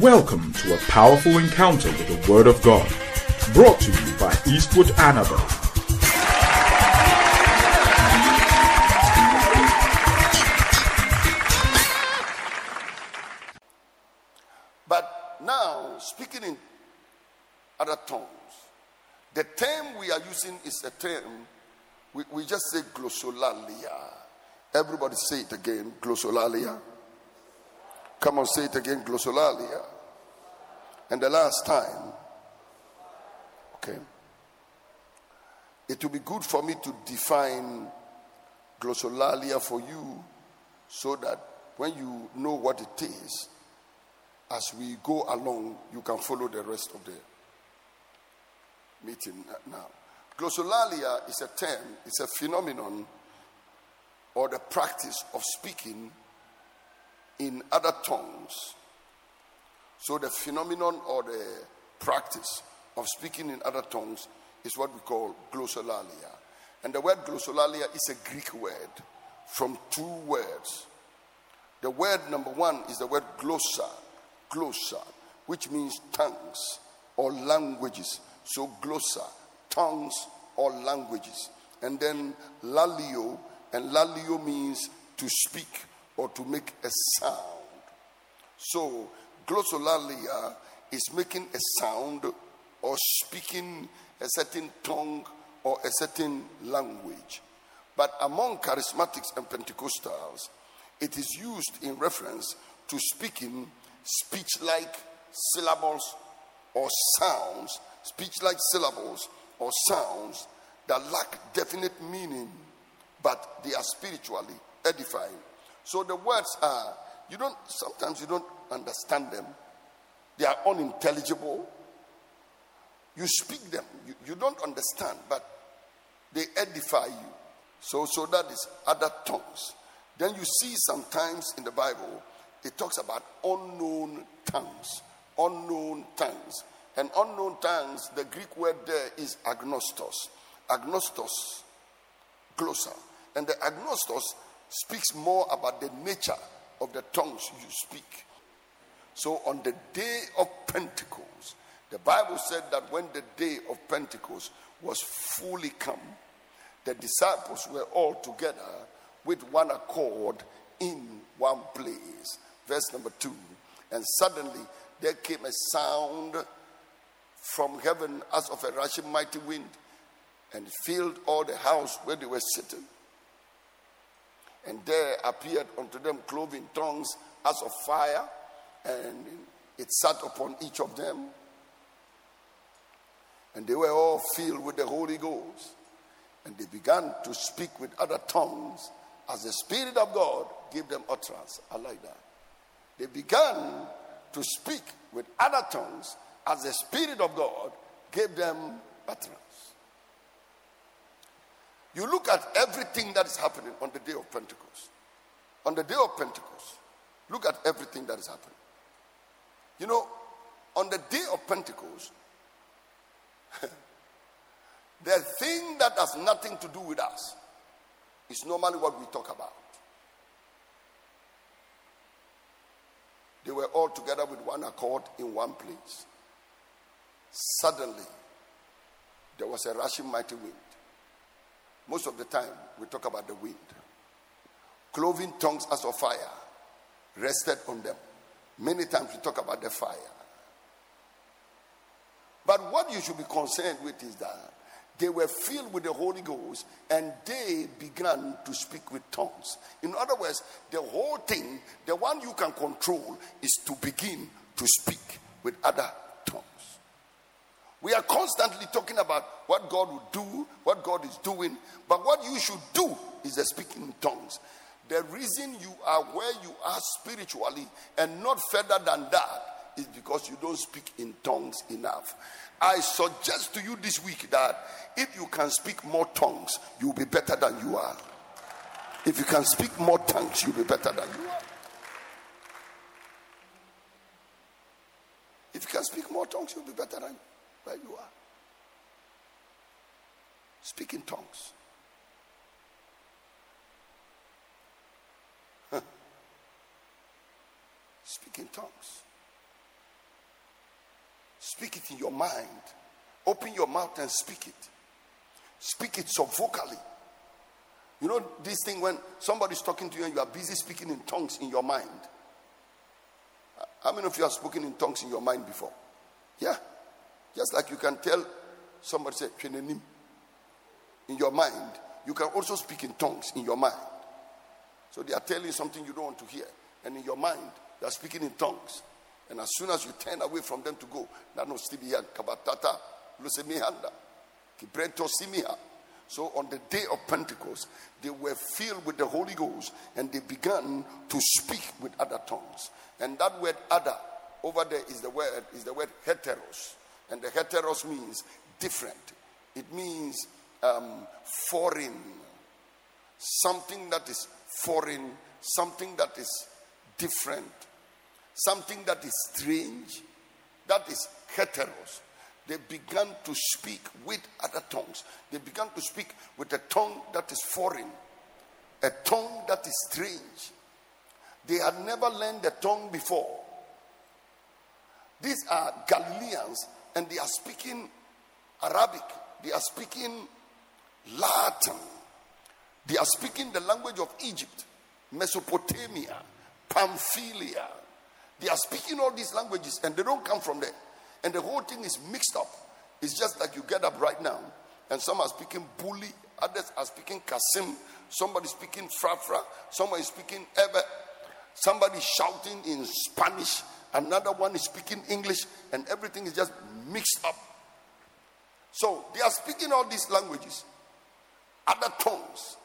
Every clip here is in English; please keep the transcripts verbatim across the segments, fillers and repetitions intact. Welcome to a powerful encounter with the Word of God, brought to you by Eastwood Annabelle. But now, speaking in other tongues, the term we are using is a term, we, we just say glossolalia. Everybody say it again, glossolalia. Come on, say it again, glossolalia. And the last time, okay, it will be good for me to define glossolalia for you so that when you know what it is, as we go along, you can follow the rest of the meeting now. Glossolalia is a term, it's a phenomenon or the practice of speaking in other tongues. So the phenomenon or the practice of speaking in other tongues is what we call glossolalia. And the word glossolalia is a Greek word from two words. The word number one is the word glossa, glossa, which means tongues or languages. So glossa, tongues or languages. And then lalio, and lalio means to speak or to make a sound. So glossolalia is making a sound or speaking a certain tongue or a certain language. But among charismatics and Pentecostals, it is used in reference to speaking speech-like syllables or sounds, speech-like syllables or sounds that lack definite meaning, but they are spiritually edifying. So the words are, you don't, sometimes you don't understand them. They are unintelligible. You speak them, you, you don't understand, but they edify you. So, so that is other tongues. Then you see sometimes in the Bible, it talks about unknown tongues, unknown tongues. And unknown tongues, the Greek word there is agnostos, agnostos, glossa. And the agnostos speaks more about the nature of the tongues you speak. So on the day of Pentecost, the Bible said that when the day of Pentecost was fully come, the disciples were all together with one accord in one place. Verse number two. And suddenly there came a sound from heaven as of a rushing mighty wind, and filled all the house where they were sitting. And there appeared unto them cloven tongues as of fire, and it sat upon each of them. And they were all filled with the Holy Ghost, and they began to speak with other tongues as the Spirit of God gave them utterance. I like that. They began to speak with other tongues as the Spirit of God gave them utterance. You look at everything that is happening on the day of Pentecost. On the day of Pentecost, look at everything that is happening. You know, on the day of Pentecost, the thing that has nothing to do with us is normally what we talk about. They were all together with one accord in one place. Suddenly, there was a rushing mighty wind. Most of the time, we talk about the wind. Cloven tongues as of fire rested on them. Many times we talk about the fire. But what you should be concerned with is that they were filled with the Holy Ghost and they began to speak with tongues. In other words, the whole thing, the one you can control, is to begin to speak with other tongues. We are constantly talking about what God will do, what God is doing, but what you should do is the speaking in tongues. The reason you are where you are spiritually and not further than that is because you don't speak in tongues enough. I suggest to you this week that if you can speak more tongues, you'll be better than you are. If you can speak more tongues, you'll be better than you are. If you can speak more tongues, you'll be better than you are. Where you are. Speak in tongues. Huh. Speak in tongues. Speak it in your mind. Open your mouth and speak it. Speak it subvocally. You know this thing when somebody's talking to you and you are busy speaking in tongues in your mind. How many of you have spoken in tongues in your mind before? Yeah. Just like you can tell somebody, say, in your mind. You can also speak in tongues in your mind. So they are telling you something you don't want to hear. And in your mind, you are speaking in tongues. And as soon as you turn away from them to go, that no still be here. Kabatata, Lusemihanda, Kibreto Simiha. So on the day of Pentecost, they were filled with the Holy Ghost and they began to speak with other tongues. And that word "other" over there is the word is the word heteros, and the heteros means different. It means um, foreign, something that is foreign, something that is different, something that is strange. That is heteros. They began to speak with other tongues. They began to speak with a tongue that is foreign, a tongue that is strange. They had never learned the tongue before. These are Galileans, and they are speaking Arabic. They are speaking Latin. They are speaking the language of Egypt, Mesopotamia, Pamphylia. They are speaking all these languages, and they don't come from there. And the whole thing is mixed up. It's just like you get up right now, and some are speaking Bully, others are speaking Kasim, somebody speaking Frafra, somebody speaking Ever, somebody shouting in Spanish, another one is speaking English, and everything is just mixed up. So they are speaking all these languages, other tongues.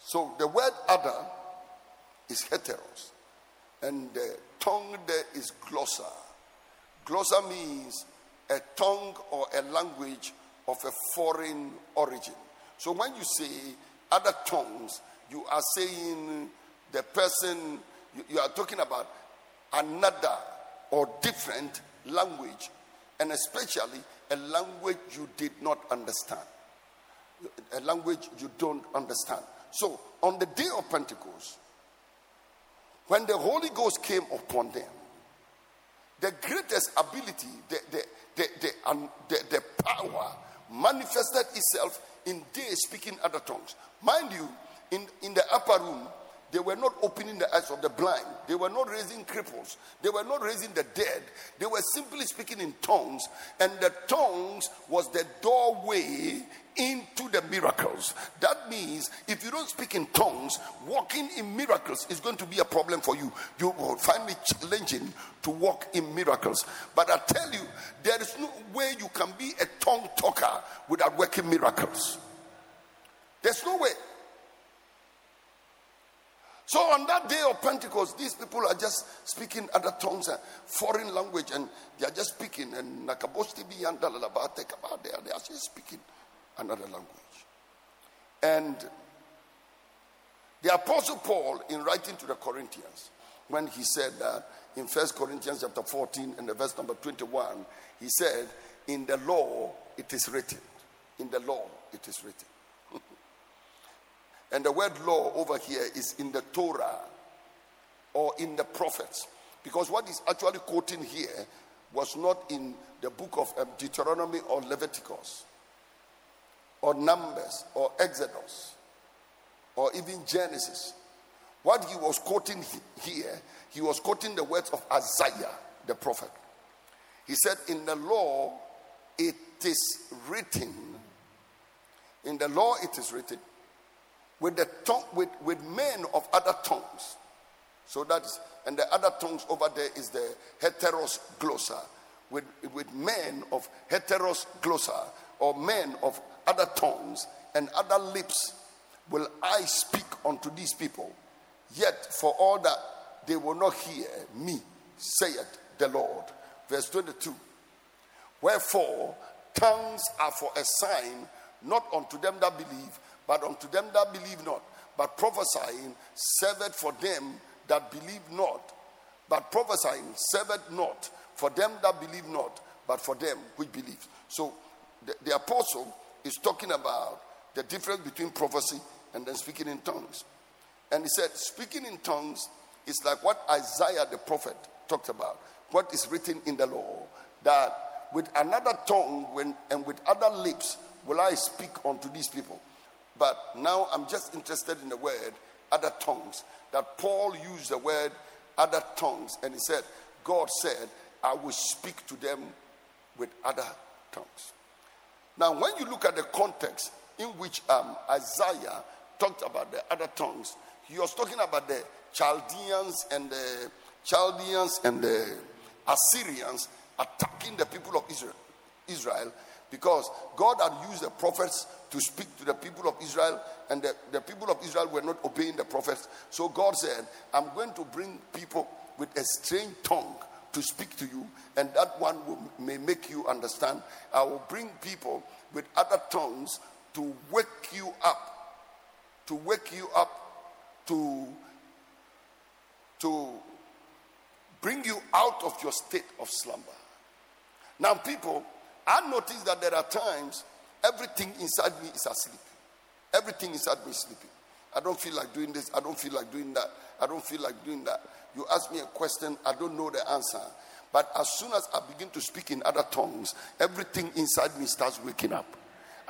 So the word "other" is heteros, and the tongue there is glossa. Glossa means a tongue or a language of a foreign origin. So when you say other tongues, you are saying the person, you, you are talking about another or different language, and especially a language you did not understand, a language you don't understand. So on the day of Pentecost, when the Holy Ghost came upon them, the greatest ability, the, the, the, the, um, the, the power manifested itself in they speaking other tongues. Mind you, in, in the upper room, they were not opening the eyes of the blind. They were not raising cripples. They were not raising the dead. They were simply speaking in tongues. And the tongues was the doorway into the miracles. That means if you don't speak in tongues, walking in miracles is going to be a problem for you. You will find it challenging to walk in miracles. But I tell you, there is no way you can be a tongue talker without working miracles. There's no way. So on that day of Pentecost, these people are just speaking other tongues and foreign language, and they are just speaking, and they are just speaking another language. And the Apostle Paul, in writing to the Corinthians, when he said that in First Corinthians chapter fourteen and the verse number twenty-one, he said, in the law it is written. In the law it is written. And the word law over here is in the Torah or in the prophets. Because what is actually quoting here was not in the book of Deuteronomy or Leviticus or Numbers or Exodus or even Genesis. What he was quoting here, he was quoting the words of Isaiah, the prophet. He said, in the law it is written. In the law it is written. With the tongue, with, with men of other tongues. So that's, and the other tongues over there is the heteros glossa. With, with men of heteros glossa, or men of other tongues and other lips, will I speak unto these people. Yet for all that they will not hear me, saith the Lord. Verse twenty-two. Wherefore tongues are for a sign, not unto them that believe, but unto them that believe not. But prophesying serveth for them that believe not. But prophesying serveth not for them that believe not, but for them which believe. So the, the apostle is talking about the difference between prophecy and then speaking in tongues. And he said, speaking in tongues is like what Isaiah the prophet talked about. What is written in the law, that with another tongue when, and with other lips will I speak unto these people. But now I'm just interested in the word other tongues, that Paul used the word other tongues, and he said, God said, I will speak to them with other tongues. Now, when you look at the context in which um, Isaiah talked about the other tongues, he was talking about the Chaldeans and the Chaldeans and the Assyrians attacking the people of Israel, Israel because God had used the prophets to speak to the people of Israel, and the, the people of Israel were not obeying the prophets. So God said, I'm going to bring people with a strange tongue to speak to you, and that one will, may make you understand. I will bring people with other tongues to wake you up, to wake you up, to, to bring you out of your state of slumber. Now, people, I notice that there are times everything inside me is asleep. Everything inside me is sleeping. I don't feel like doing this. I don't feel like doing that. I don't feel like doing that. You ask me a question, I don't know the answer. But as soon as I begin to speak in other tongues, everything inside me starts waking up.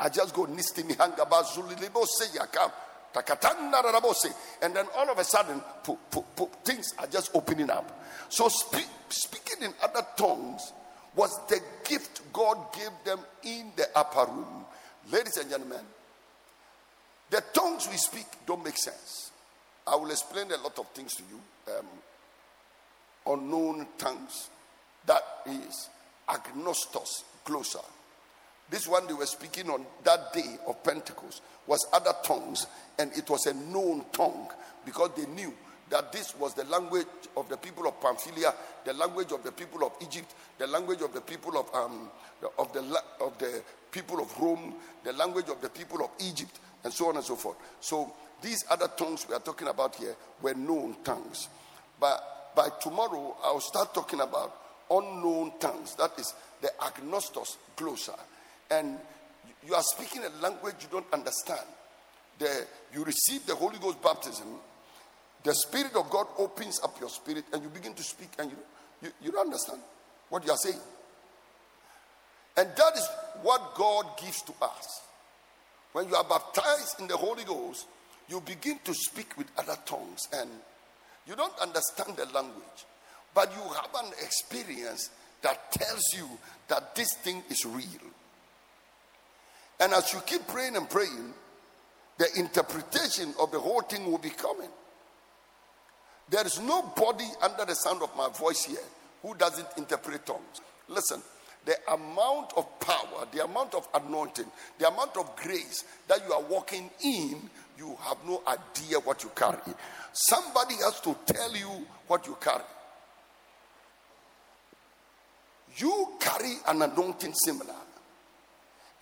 I just go nistimi hangabazulileboseyakam takatanaranabose, and then all of a sudden, po, po, po, things are just opening up. So speak, speaking in other tongues was the gift God gave them in the upper room. Ladies and gentlemen, the tongues we speak don't make sense. I will explain a lot of things to you. Um, unknown tongues. That is agnostos, glossa. This one they were speaking on that day of Pentecost was other tongues, and it was a known tongue because they knew that this was the language of the people of Pamphylia, the language of the people of Egypt, the language of the people of um, the, of the of the people of Rome, the language of the people of Egypt, and so on and so forth. So these other tongues we are talking about here were known tongues. But by tomorrow, I'll start talking about unknown tongues. That is the agnostos glossa. And you are speaking a language you don't understand. The, you receive the Holy Ghost baptism. The Spirit of God opens up your spirit and you begin to speak and you, you, you don't understand what you are saying. And that is what God gives to us. When you are baptized in the Holy Ghost, you begin to speak with other tongues, and you don't understand the language, but you have an experience that tells you that this thing is real. And as you keep praying and praying, the interpretation of the whole thing will be coming. There is nobody under the sound of my voice here who doesn't interpret tongues. Listen, the amount of power, the amount of anointing, the amount of grace that you are walking in, you have no idea what you carry. Somebody has to tell you what you carry. You carry an anointing similar.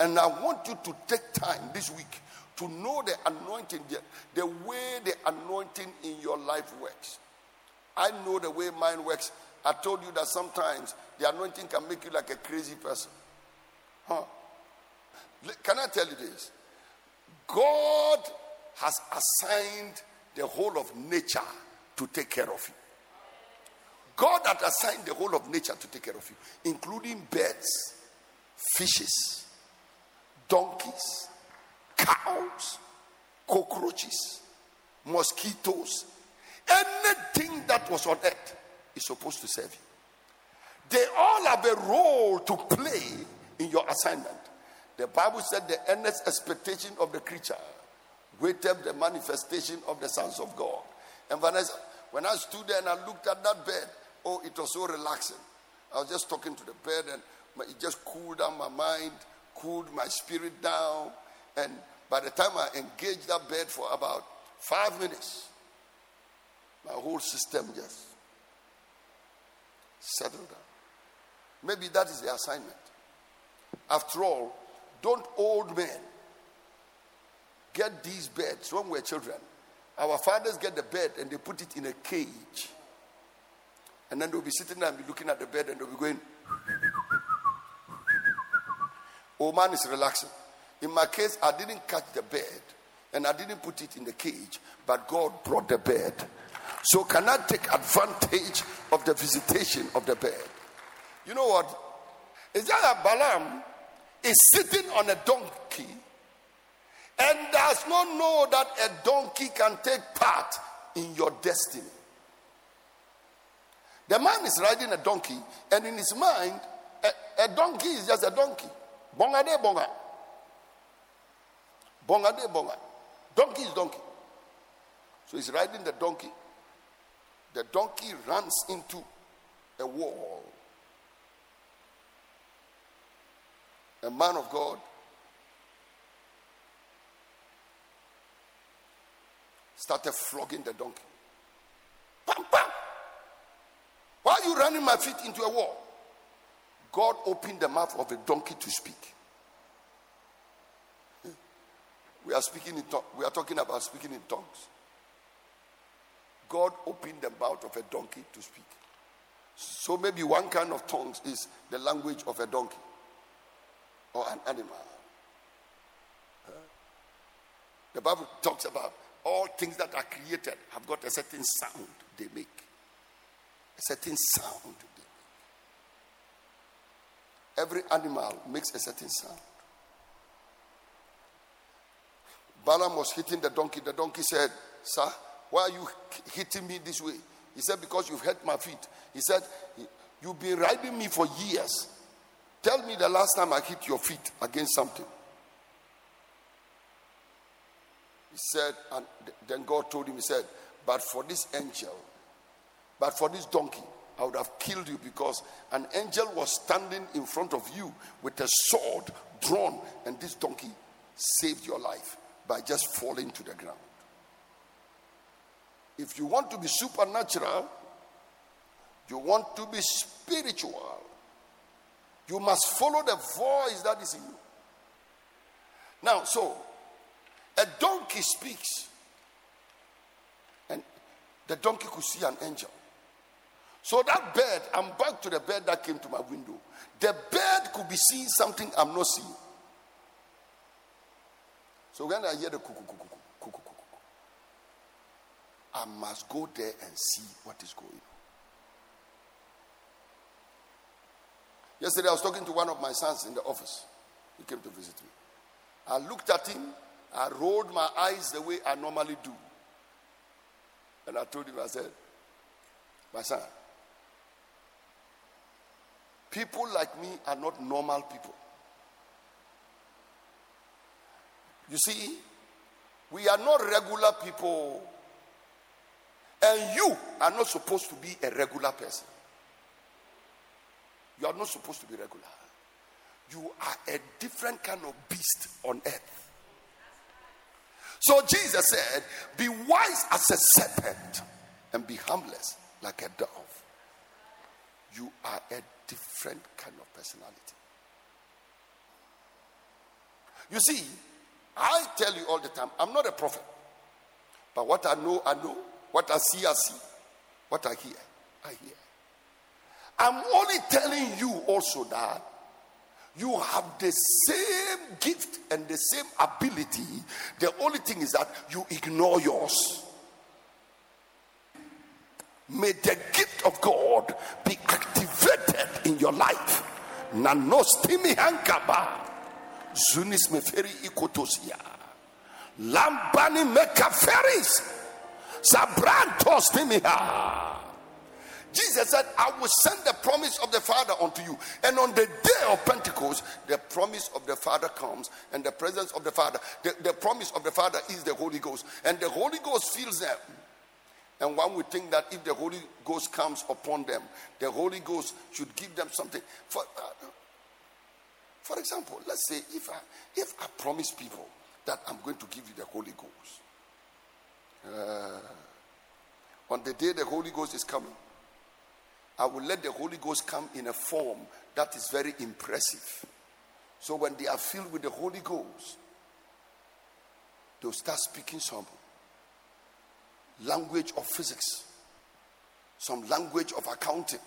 And I want you to take time this week to know the anointing, the, the way the anointing in your life works. I know the way mine works. I told you that sometimes the anointing can make you like a crazy person. Huh? Can I tell you this? God has assigned the whole of nature to take care of you. God has assigned the whole of nature to take care of you, including birds, fishes, donkeys, cows, cockroaches, mosquitoes. Anything that was on earth is supposed to serve you. They all have a role to play in your assignment. The Bible said the earnest expectation of the creature waiteth the manifestation of the sons of God. And when I, when I stood there and I looked at that bird, oh, it was so relaxing. I was just talking to the bird, and it just cooled down my mind, cooled my spirit down. And by the time I engaged that bird for about five minutes, my whole system just settled down. Maybe that is the assignment. After all, don't old men get these birds when we're children? Our fathers get the bird and they put it in a cage. And then they'll be sitting there and be looking at the bird and they'll be going. Oh, man, it's relaxing. In my case, I didn't catch the bird and I didn't put it in the cage, but God brought the bird. So can I take advantage of the visitation of the bird? You know what? It's just that Balaam is sitting on a donkey and does not know that a donkey can take part in your destiny. The man is riding a donkey, and in his mind, a, a donkey is just a donkey. Bonga de bonga. Bonga de bonga. Donkey is donkey. So he's riding the donkey. The donkey runs into a wall. A man of God started flogging the donkey. Pam, pam. Why are you running my feet into a wall? God opened the mouth of a donkey to speak. We are speaking in tongues. We are talking about speaking in tongues. God opened the mouth of a donkey to speak. So maybe one kind of tongues is the language of a donkey or an animal. The Bible talks about all things that are created have got a certain sound they make. A certain sound they make. Every animal makes a certain sound. Balaam was hitting the donkey. The donkey said, "Sir, why are you hitting me this way?" He said, "Because you've hurt my feet." He said, "You've been riding me for years. Tell me the last time I hit your feet against something." He said, and then God told him, he said, "But for this angel, but for this donkey, I would have killed you, because an angel was standing in front of you with a sword drawn, and this donkey saved your life by just falling to the ground." If you want to be supernatural, you want to be spiritual, you must follow the voice that is in you. Now, so a donkey speaks, and the donkey could see an angel. So that bird, I'm back to the bird that came to my window. The bird could be seeing something I'm not seeing. So when I hear the cuckoo, cuckoo, cuckoo, cuckoo, cuckoo, I must go there and see what is going on. Yesterday, I was talking to one of my sons in the office. He came to visit me. I looked at him. I rolled my eyes the way I normally do. And I told him, I said, "My son, people like me are not normal people. You see, we are not regular people. And you are not supposed to be a regular person. You are not supposed to be regular. You are a different kind of beast on earth." So Jesus said, "Be wise as a serpent and be harmless like a dove." You are a different kind of personality. You see, I tell you all the time, I'm not a prophet. But what I know, I know. What I see, I see. What I hear, I hear. I'm only telling you also that you have the same gift and the same ability. The only thing is that you ignore yours. May the gift of God be activated in your life. Nanostimi hankaba. Zunis meferi ikotosia. Lambani mekaferis. Sabrantos timiha. Jesus said, "I will send the promise of the Father unto you." And on the day of Pentecost, the promise of the Father comes, and the presence of the Father. The, the promise of the Father is the Holy Ghost. And the Holy Ghost fills them. And one would think that if the Holy Ghost comes upon them, the Holy Ghost should give them something. For, uh, for example, let's say if I, if I promise people that I'm going to give you the Holy Ghost. Uh, on the day the Holy Ghost is coming, I will let the Holy Ghost come in a form that is very impressive. So when they are filled with the Holy Ghost, they'll start speaking some language of physics, some language of accounting,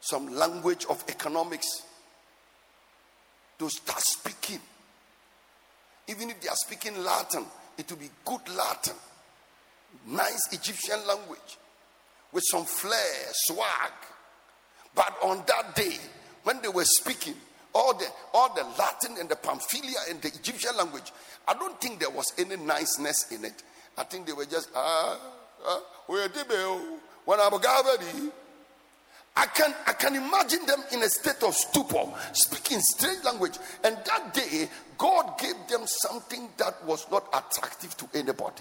some language of economics. They'll start speaking. Even if they are speaking Latin, it will be good Latin. Nice Egyptian language with some flair, swag. But on that day, when they were speaking, all the all the Latin and the Pamphylia and the Egyptian language, I don't think there was any niceness in it. I think they were just, ah, ah, when I'm gathered. I can I can imagine them in a state of stupor, speaking strange language. And that day, God gave them something that was not attractive to anybody.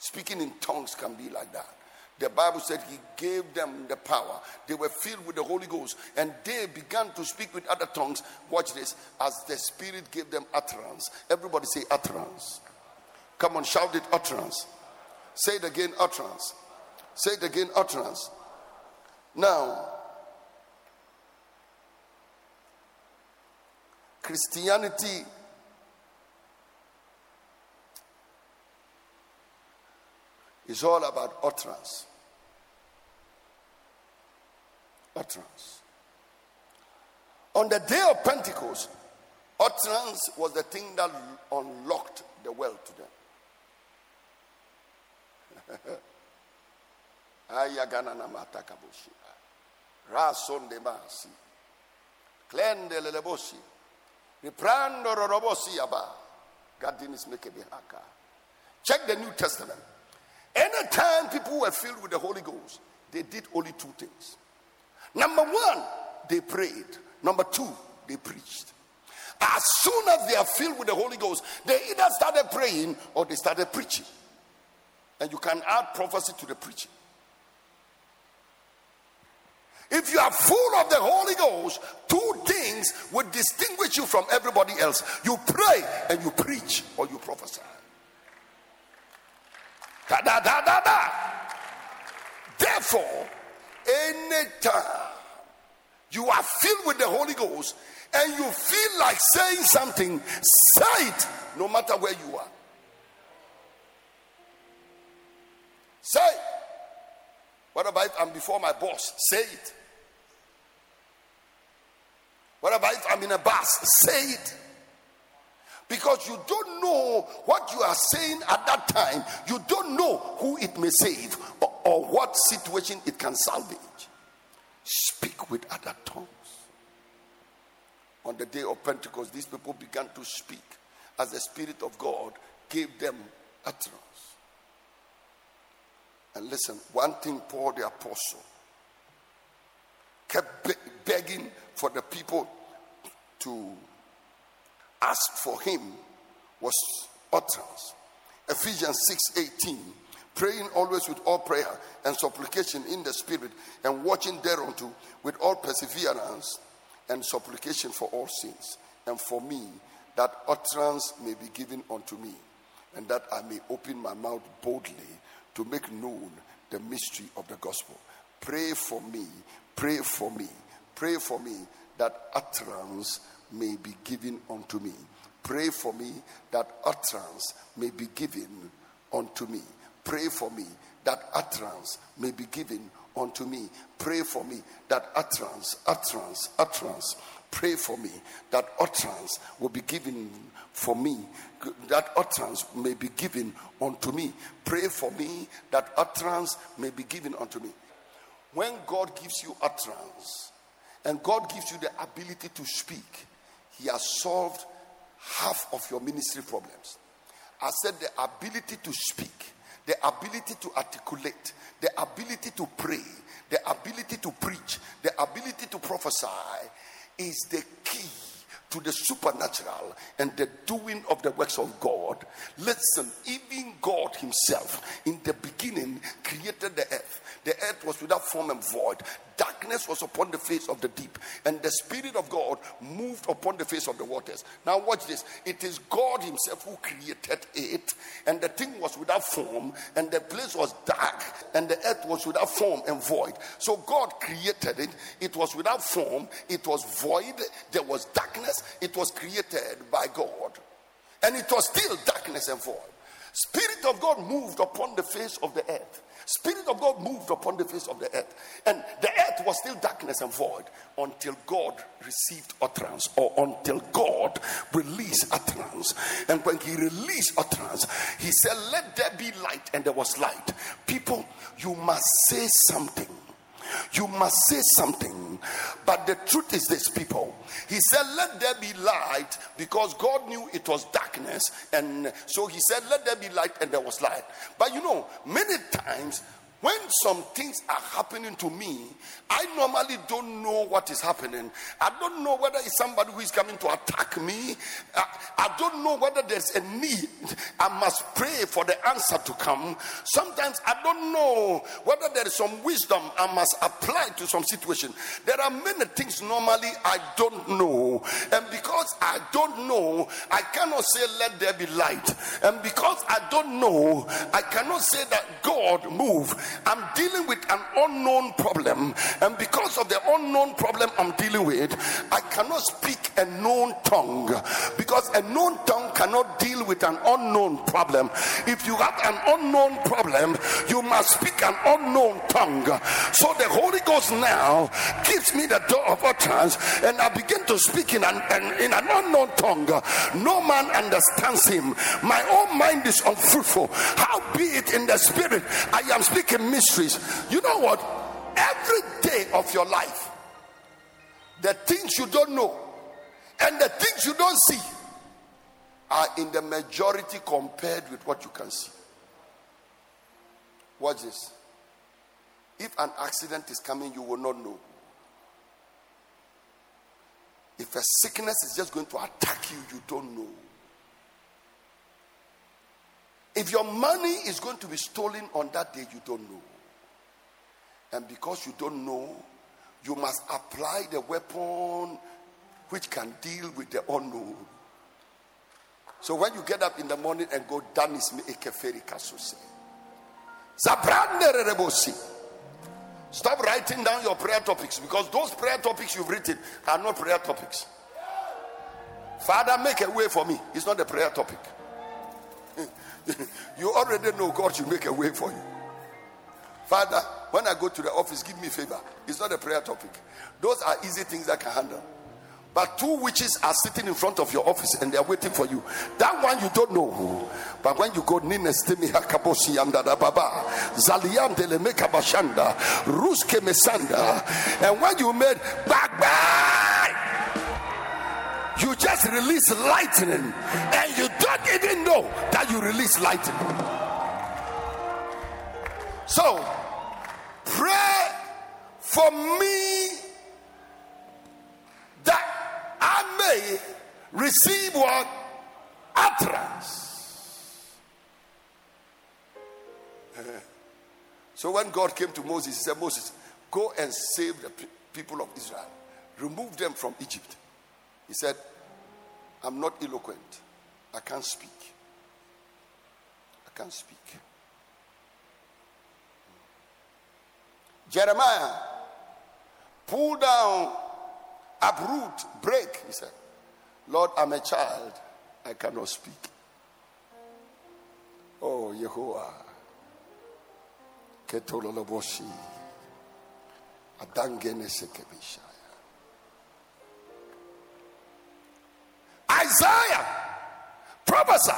Speaking in tongues can be like that. The Bible said he gave them the power. They were filled with the Holy Ghost, and they began to speak with other tongues. Watch this. As the Spirit gave them utterance. Everybody say utterance. Come on, shout it, utterance. Say it again, utterance. Say it again, utterance. Now, Christianity is all about utterance. Utterance. On the day of Pentecost, utterance was the thing that unlocked the world to them. Check the New Testament. Anytime people were filled with the Holy Ghost, they did only two things. Number one, they prayed. Number two, they preached. As soon as they are filled with the Holy Ghost, they either started praying or they started preaching. And you can add prophecy to the preaching. If you are full of the Holy Ghost, two things will distinguish you from everybody else. You pray and you preach, or you prophesy. Da, da, da, da, da. Therefore, anytime you are filled with the Holy Ghost and you feel like saying something, say it no matter where you are. Say it. What about if I'm before my boss? Say it. What about if I'm in a bus? Say it. Because you don't know what you are saying at that time. You don't know who it may save or, or what situation it can salvage. Speak with other tongues. On the day of Pentecost, these people began to speak as the Spirit of God gave them utterance. And listen, one thing Paul the Apostle kept be- begging for the people to ask for him was utterance. Ephesians six eighteen, praying always with all prayer and supplication in the Spirit, and watching thereunto with all perseverance and supplication for all saints, and for me, that utterance may be given unto me, and that I may open my mouth boldly to make known the mystery of the gospel. Pray for me, pray for me, pray for me that utterance may be given unto me. Pray for me that utterance may be given unto me. Pray for me that utterance may be given unto me. Pray for me that utterance, utterance, utterance. Pray for me that utterance will be given for me, that utterance may be given unto me. Pray for me that utterance may be given unto me. When God gives you utterance and God gives you the ability to speak, he has solved half of your ministry problems. I said the ability to speak, the ability to articulate, the ability to pray, the ability to preach, the ability to prophesy is the key to the supernatural and the doing of the works of God. Listen, even God himself in the beginning created the earth. The earth was without form and void. Darkness was upon the face of the deep, and the Spirit of God moved upon the face of the waters. Now watch this. It is God himself who created it, and the thing was without form, and the place was dark, and the earth was without form and void. So God created it. It was without form. It was void. There was darkness. It was created by God, and it was still darkness and void. Spirit of God moved upon the face of the earth. Spirit of God moved upon the face of the earth. And the earth was still darkness and void until God received utterance, or until God released utterance. And when he released utterance, he said, "Let there be light," and there was light. People, you must say something. You must say something But the truth is this, people. He said, let there be light, because God knew it was darkness. And so he said, let there be light, and there was light. But you know, many times when some things are happening to me, I normally don't know what is happening. I don't know whether it's somebody who is coming to attack me. I, I don't know whether there's a need. I must pray for the answer to come. Sometimes I don't know whether there is some wisdom I must apply to some situation. There are many things normally I don't know. And because I don't know, I cannot say, let there be light. And because I don't know, I cannot say that God move. I'm dealing with an unknown problem, and because of the unknown problem I'm dealing with, I cannot speak a known tongue, because a known tongue cannot deal with an unknown problem. If you have an unknown problem, you must speak an unknown tongue. So the Holy Ghost now gives me the door of utterance, and I begin to speak in an, an, in an unknown tongue. No man understands him. My own mind is unfruitful. How be it in the spirit, I am speaking mysteries. You know what? Every day of your life, the things you don't know and the things you don't see are in the majority compared with what you can see. Watch this. If an accident is coming, you will not know. If a sickness is just going to attack you, you don't know. If your money is going to be stolen on that day, you don't know. And because you don't know, you must apply the weapon which can deal with the unknown. So when you get up in the morning and go, Danis me ekeferi kasose. Zabrandere rebosi. Stop writing down your prayer topics, because those prayer topics you've written are not prayer topics. Father, make a way for me. It's not a prayer topic. You already know God should make a way for you. Father, when I go to the office, give me favor. It's not a prayer topic. Those are easy things I can handle. But two witches are sitting in front of your office and they're waiting for you. That one you don't know. But when you go, Nina Stemi Hakaboshi Yamdada Baba, Zaliam Delemeka Bashanda, Ruske Mesanda, and when you made back back. You just release lightning, and you don't even know that you release lightning. So, pray for me that I may receive what? Utterance. So when God came to Moses, he said, Moses, go and save the people of Israel. Remove them from Egypt. He said, I'm not eloquent. I can't speak. I can't speak. Jeremiah, pull down, uproot, break. He said, Lord, I'm a child. I cannot speak. Oh, Yehovah. Ketololoboshi. Adangene sekebisha. Isaiah, prophesy,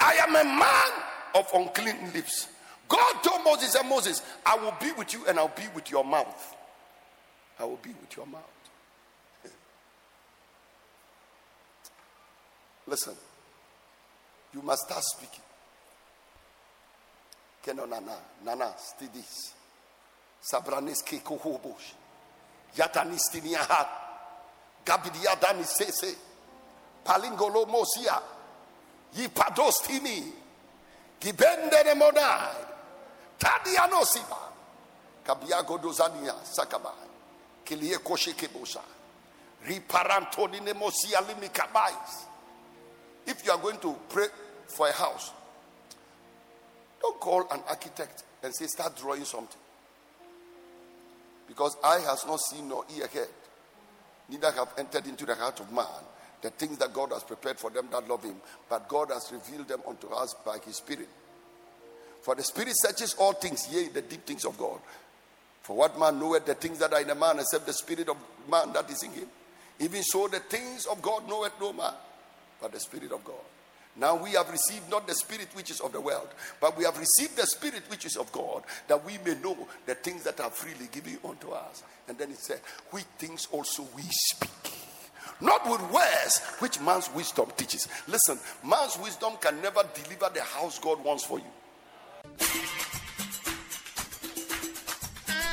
I am a man of unclean lips. God told Moses, and Moses, I will be with you and I'll be with your mouth. I will be with your mouth. Listen, you must start speaking. Keno nana, nana, stidis. Sabranis ke kohobosh. Yatanis tiniahat. Gabidiadanis sese. Palingolo mosia, ye padostini, gibende de monai, tadianosiba, kabiago dozania, sakabai, kilie koshe kebosa, riparantoni nemosia limikabais. If you are going to pray for a house, don't call an architect and say, start drawing something. Because eye has not seen nor ear heard, neither have entered into the heart of man the things that God has prepared for them that love him, but God has revealed them unto us by his spirit. For the spirit searches all things, yea, the deep things of God. For what man knoweth the things that are in a man, except the spirit of man that is in him? Even so, the things of God knoweth no man, but the spirit of God. Now we have received not the spirit which is of the world, but we have received the spirit which is of God, that we may know the things that are freely given unto us. And then it said, which things also we speak. Not with words, which man's wisdom teaches. Listen, man's wisdom can never deliver the house God wants for you.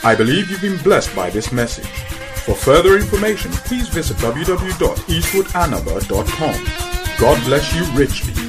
I believe you've been blessed by this message. For further information, please visit w w w dot eastwood annabelle dot com. God bless you richly.